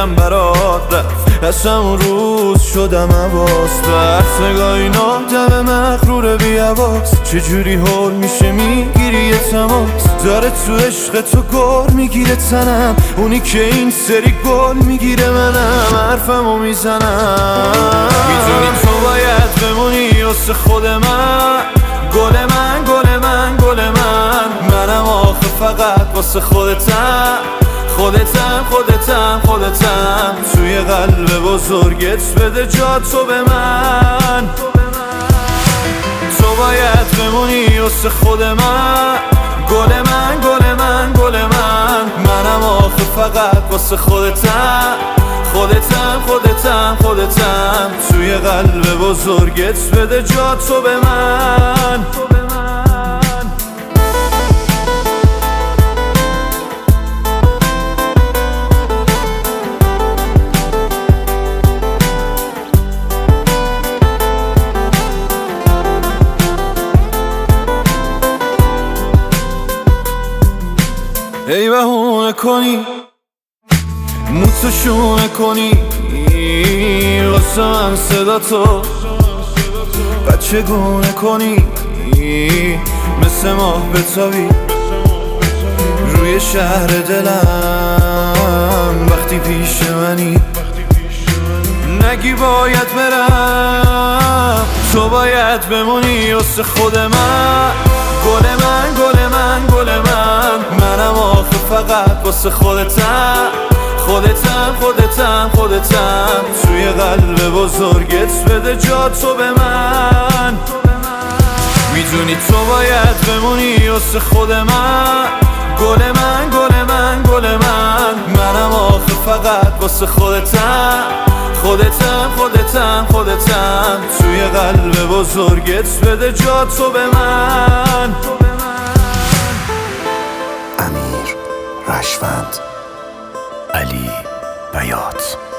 دلم برات رفت، اصلا اون روز شدم عباس. درس نگاهی نادم مغرور بیعباس، چجوری هول میشه میگیری یه تماس. داره تو عشق تو گر میگیره تنم، اونی که این سری گل میگیره منم. حرفمو میزنم، میدونی تو باید بمونی واسه خود من. گل من گل من گل من، منم آخه فقط واسه خودتم. خودتم خودتم خودتم، توی قلب بزرگت بده جا تو به من. تو باید بمونی واسه خود من. گل من گل من گل من، منم آخه فقط واسه خودتم. خودتم خودتم خودتم، توی قلب بزرگت بده جا تو به من. ای بهونه کنی موتو شونه کنی واسه من صدا تو، بچه گونه کنی مثل ماه بتابی روی شهر دلم. وقتی پیش منی نگی باید برم، تو باید بمونی واسه خود من. گل من گل من گل من، منم آخه فقط واسه خودتم. خودتم خودتم خودتم، توی قلب بزرگت بده جا تو به من. میدونی تو باید بمونی واسه خود من. گل من گل من گل من، منم آخه فقط واسه خودتم. خودتم خودتم خودتم، توی قلب بزرگت بده جا تو به من. امیر راشوند، علی بیات.